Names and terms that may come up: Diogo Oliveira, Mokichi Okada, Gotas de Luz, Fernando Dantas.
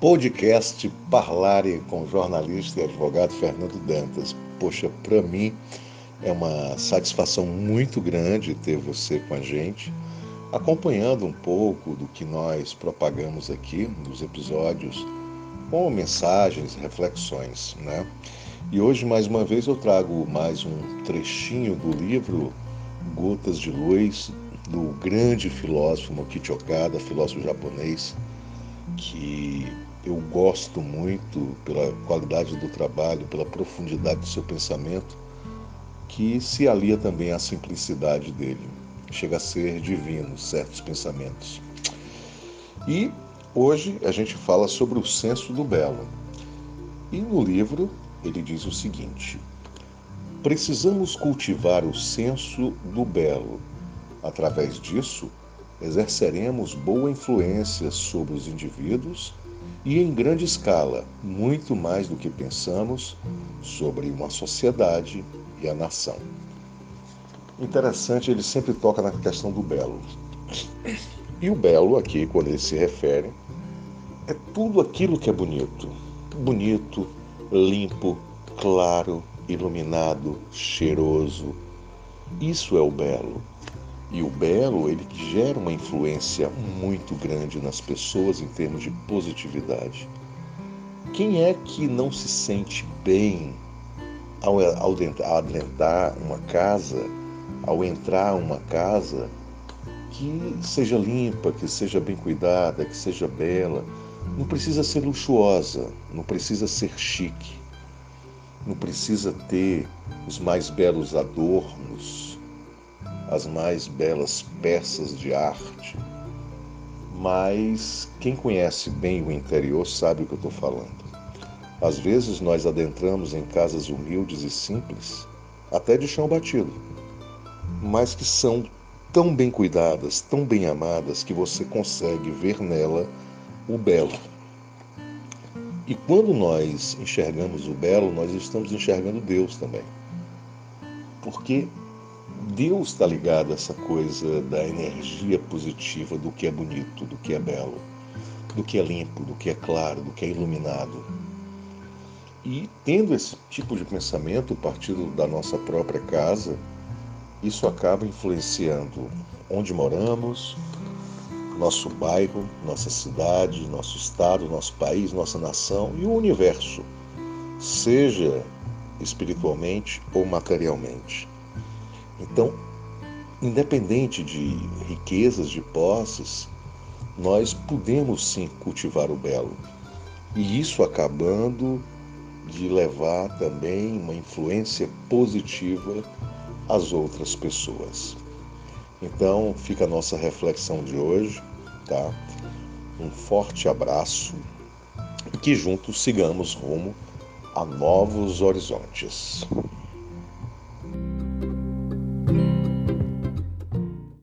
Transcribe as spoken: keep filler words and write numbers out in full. podcast Parlare com o jornalista e advogado Fernando Dantas. Poxa, para mim é uma satisfação muito grande ter você com a gente, acompanhando um pouco do que nós propagamos aqui nos episódios, com mensagens, reflexões, né? E hoje, mais uma vez, eu trago mais um trechinho do livro Gotas de Luz, do grande filósofo Mokichi Okada, filósofo japonês, que eu gosto muito pela qualidade do trabalho, pela profundidade do seu pensamento, que se alia também à simplicidade dele. Chega a ser divino certos pensamentos. E hoje a gente fala sobre o senso do belo. E no livro ele diz o seguinte: precisamos cultivar o senso do belo. Através disso, exerceremos boa influência sobre os indivíduos e, em grande escala, muito mais do que pensamos, sobre uma sociedade e a nação. Interessante, ele sempre toca na questão do belo. E o belo, aqui, quando ele se refere, é tudo aquilo que é bonito. Bonito, limpo, claro, iluminado, cheiroso. Isso é o belo. E o belo, ele gera uma influência muito grande nas pessoas em termos de positividade. Quem é que não se sente bem ao, ao adentrar uma casa, ao entrar uma casa que seja limpa, que seja bem cuidada, que seja bela? Não precisa ser luxuosa, não precisa ser chique, não precisa ter os mais belos adornos, as mais belas peças de arte, mas quem conhece bem o interior sabe o que eu estou falando. Às vezes nós adentramos em casas humildes e simples, até de chão batido, mas que são tão bem cuidadas, tão bem amadas, que você consegue ver nela o belo. E quando nós enxergamos o belo, nós estamos enxergando Deus também, porque Deus está ligado a essa coisa da energia positiva, do que é bonito, do que é belo, do que é limpo, do que é claro, do que é iluminado. E tendo esse tipo de pensamento, partindo da nossa própria casa, isso acaba influenciando onde moramos, nosso bairro, nossa cidade, nosso estado, nosso país, nossa nação e o universo, seja espiritualmente ou materialmente. Então, independente de riquezas, de posses, nós podemos sim cultivar o belo. E isso acabando de levar também uma influência positiva às outras pessoas. Então, fica a nossa reflexão de hoje, tá? Um forte abraço e que juntos sigamos rumo a novos horizontes.